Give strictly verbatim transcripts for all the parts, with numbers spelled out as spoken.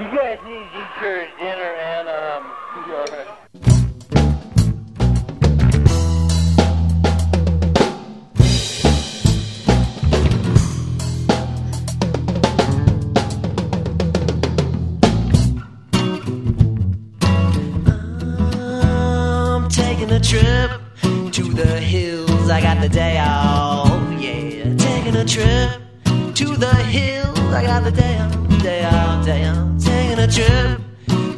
You guys need to eat your dinner and, um, your... I'm taking a trip to the hills. I got the day off, yeah. Taking a trip to the hills. I got the day off. Day out, day out, taking a trip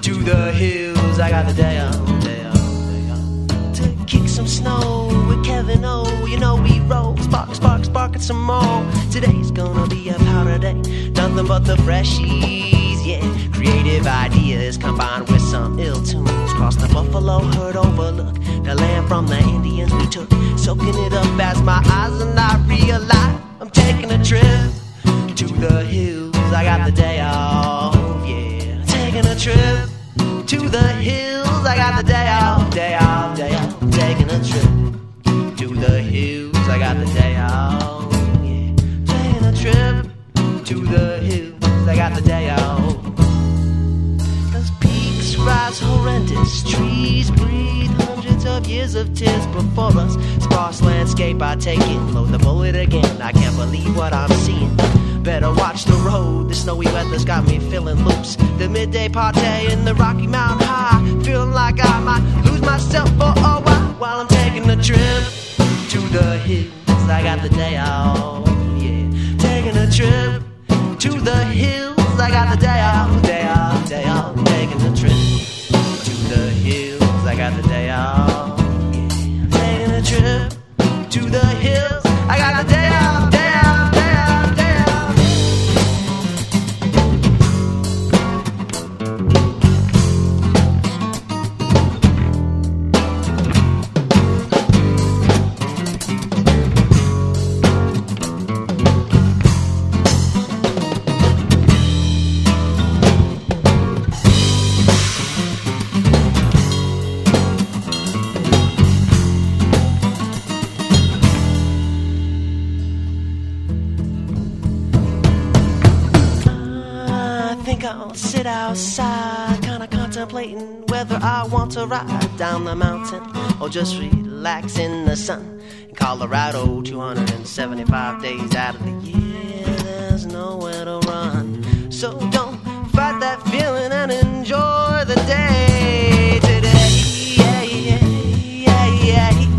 to the hills. I got the day out, day out, day out. To kick some snow with Kevin O. You know we roll, spark, spark, spark it some more. Today's gonna be a powder day, nothing but the freshies, yeah. Creative ideas combined with some ill tunes. Cross the buffalo herd, overlook the land from the Indians we took. Soaking it up as my eyes and I realize I'm taking a trip to the hills. I got the day off, yeah. Taking a trip to the hills. I got the day off, day off, day off. Taking a trip to the hills. I got the day off, yeah. Taking a trip to the hills. I got the day off. Those peaks rise horrendous, trees breathe hundreds of years of tears before us. Sparse landscape, I take it, load the bullet again. I can't believe what I'm seeing. Better watch the road, the snowy weather's got me feeling loops. The midday party in the Rocky Mountain high, feeling like I might lose myself for a while. While I'm taking a trip to the hills, I got the day off, yeah. Taking a trip to the hills, I got the day off, day off, day off. Taking a trip to the hills, I got the day off, yeah. Taking a trip to the hills, I got the day off, day off, day off. I'll sit outside, kinda contemplating whether I want to ride down the mountain or just relax in the sun. In Colorado, two hundred seventy-five days out of the year, there's nowhere to run. So don't fight that feeling and enjoy the day today. Yeah, yeah, yeah, yeah, yeah, yeah.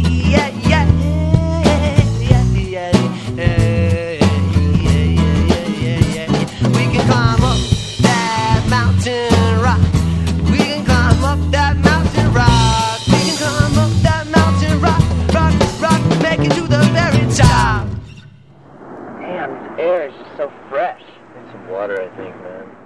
Air is just so fresh. Need some water, I think, man.